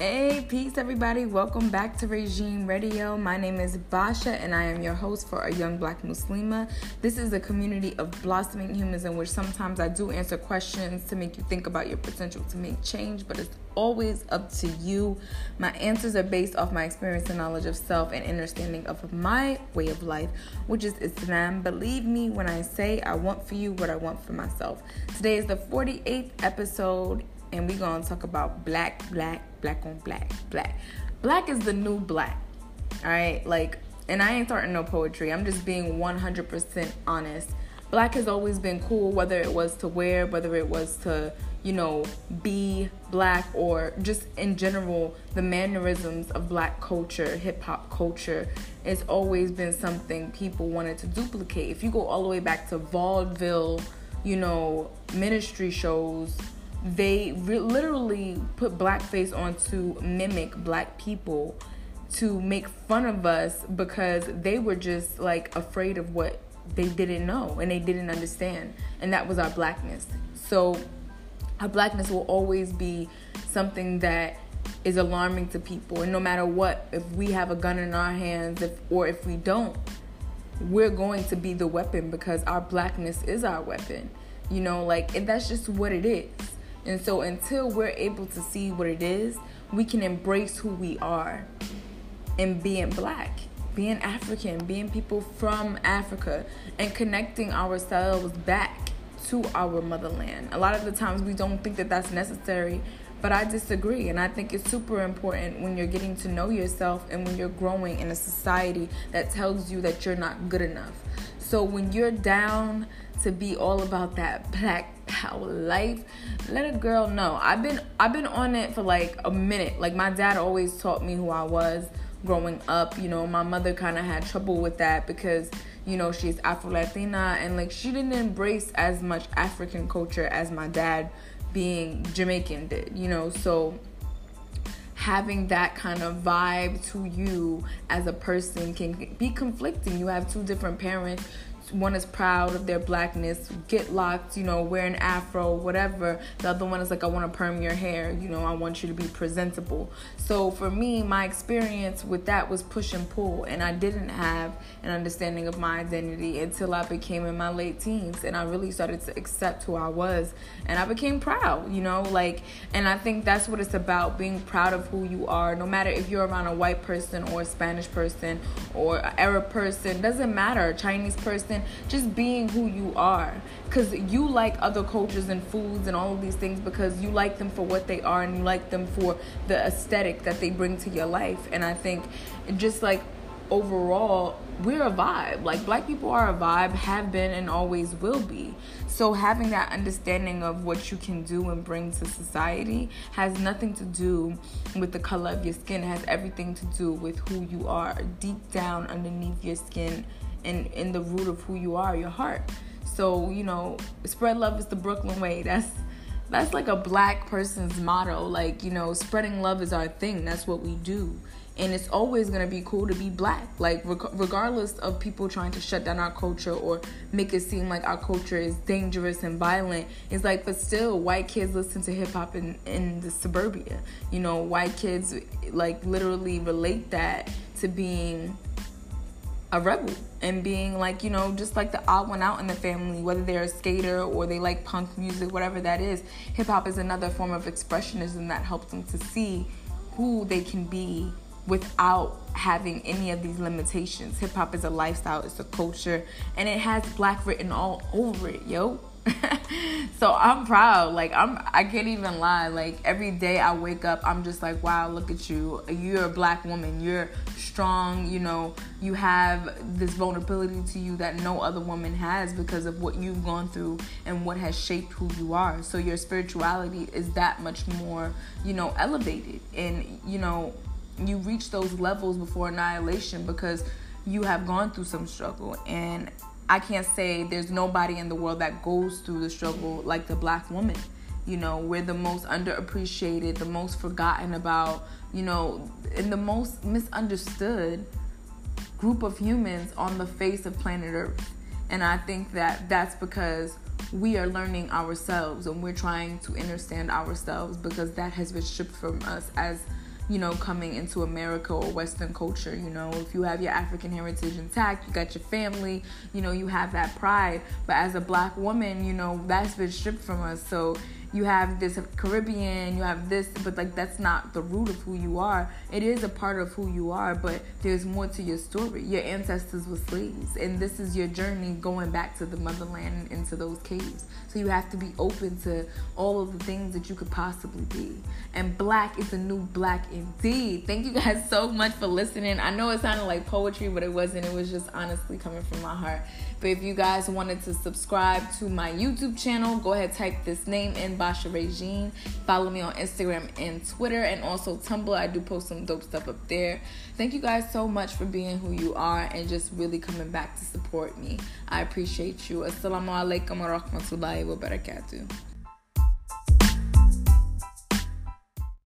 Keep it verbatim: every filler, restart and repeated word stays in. Hey, peace everybody. Welcome back to Regime Radio. My name is Basha and I am your host for A Young Black Muslima. This is a community of blossoming humans in which sometimes I do answer questions to make you think about your potential to make change, but it's always up to you. My answers are based off my experience and knowledge of self and understanding of my way of life, which is Islam. Believe me when I say I want for you what I want for myself. Today is the forty-eighth episode. And we're going to talk about black, black, black on black, black. Black is the new black, all right? Like, and I ain't starting no poetry. I'm just being one hundred percent honest. Black has always been cool, whether it was to wear, whether it was to, you know, be black, or just in general, the mannerisms of black culture, hip-hop culture. It's always been something people wanted to duplicate. If you go all the way back to vaudeville, you know, ministry shows, they re- literally put blackface on to mimic black people, to make fun of us, because they were just like afraid of what they didn't know and they didn't understand. And that was our blackness. So our blackness will always be something that is alarming to people. And no matter what, if we have a gun in our hands, if, or if we don't, we're going to be the weapon, because our blackness is our weapon. You know, like, and that's just what it is. And so until we're able to see what it is, we can embrace who we are. And being black, being African, being people from Africa, and connecting ourselves back to our motherland. A lot of the times we don't think that that's necessary, but I disagree. And I think it's super important when you're getting to know yourself and when you're growing in a society that tells you that you're not good enough. So when you're down to be all about that black power life, let a girl know. I've been I've been on it for like a minute. Like, my dad always taught me who I was growing up. You know, my mother kind of had trouble with that because, you know, she's Afro-Latina, and like, she didn't embrace as much African culture as my dad, being Jamaican, did, you know. So having that kind of vibe to you as a person can be conflicting. You have two different parents. One is proud of their blackness, get locked, you know, wear an afro, whatever. The other one is like, I want to perm your hair, you know, I want you to be presentable. So for me, my experience with that was push and pull, and I didn't have an understanding of my identity until I became in my late teens, and I really started to accept who I was, and I became proud, you know, like, and I think that's what it's about, being proud of who you are, no matter if you're around a white person or a Spanish person or an Arab person, doesn't matter, Chinese person. Just being who you are, because you like other cultures and foods and all of these things because you like them for what they are, and you like them for the aesthetic that they bring to your life. And I think just like overall, we're a vibe. Like, black people are a vibe, have been and always will be. So having that understanding of what you can do and bring to society has nothing to do with the color of your skin. It has everything to do with who you are deep down underneath your skin, and in the root of who you are, your heart. So, you know, spread love is the Brooklyn way. That's that's like a black person's motto. Like, you know, spreading love is our thing. That's what we do. And it's always going to be cool to be black. Like, reg- regardless of people trying to shut down our culture or make it seem like our culture is dangerous and violent. It's like, but still, white kids listen to hip-hop in, in the suburbia. You know, white kids, like, literally relate that to being a rebel and being like, you know, just like the odd one out in the family, whether they're a skater or they like punk music, whatever that is. Hip-hop is another form of expressionism that helps them to see who they can be without having any of these limitations. Hip-hop is a lifestyle, it's a culture, and it has black written all over it, yo. So I'm proud. Like, I'm, I can't even lie. Like, every day I wake up, I'm just like, wow, look at you. You're a black woman. You're strong. You know, you have this vulnerability to you that no other woman has because of what you've gone through and what has shaped who you are. So your spirituality is that much more, you know, elevated. And, you know, you reach those levels before annihilation because you have gone through some struggle. And I can't say there's nobody in the world that goes through the struggle like the black woman. You know, we're the most underappreciated, the most forgotten about, you know, and the most misunderstood group of humans on the face of planet Earth. And I think that that's because we are learning ourselves and we're trying to understand ourselves, because that has been stripped from us as you know, coming into America or Western culture. You know, if you have your African heritage intact, you got your family, you know, you have that pride. But as a black woman, you know, that's been stripped from us. So you have this Caribbean, you have this, but like that's not the root of who you are. It is a part of who you are, but there's more to your story. Your ancestors were slaves, and this is your journey going back to the motherland and into those caves. So you have to be open to all of the things that you could possibly be. And black is a new black indeed. Thank you guys so much for listening. I know it sounded like poetry, but it wasn't. It was just honestly coming from my heart. But if you guys wanted to subscribe to my YouTube channel, go ahead, type this name in, Basha Regine. Follow me on Instagram and Twitter and also Tumblr. I do post some dope stuff up there. Thank you guys so much for being who you are and just really coming back to support me. I appreciate you. Assalamu alaikum wa rahmatullahi wa barakatuh.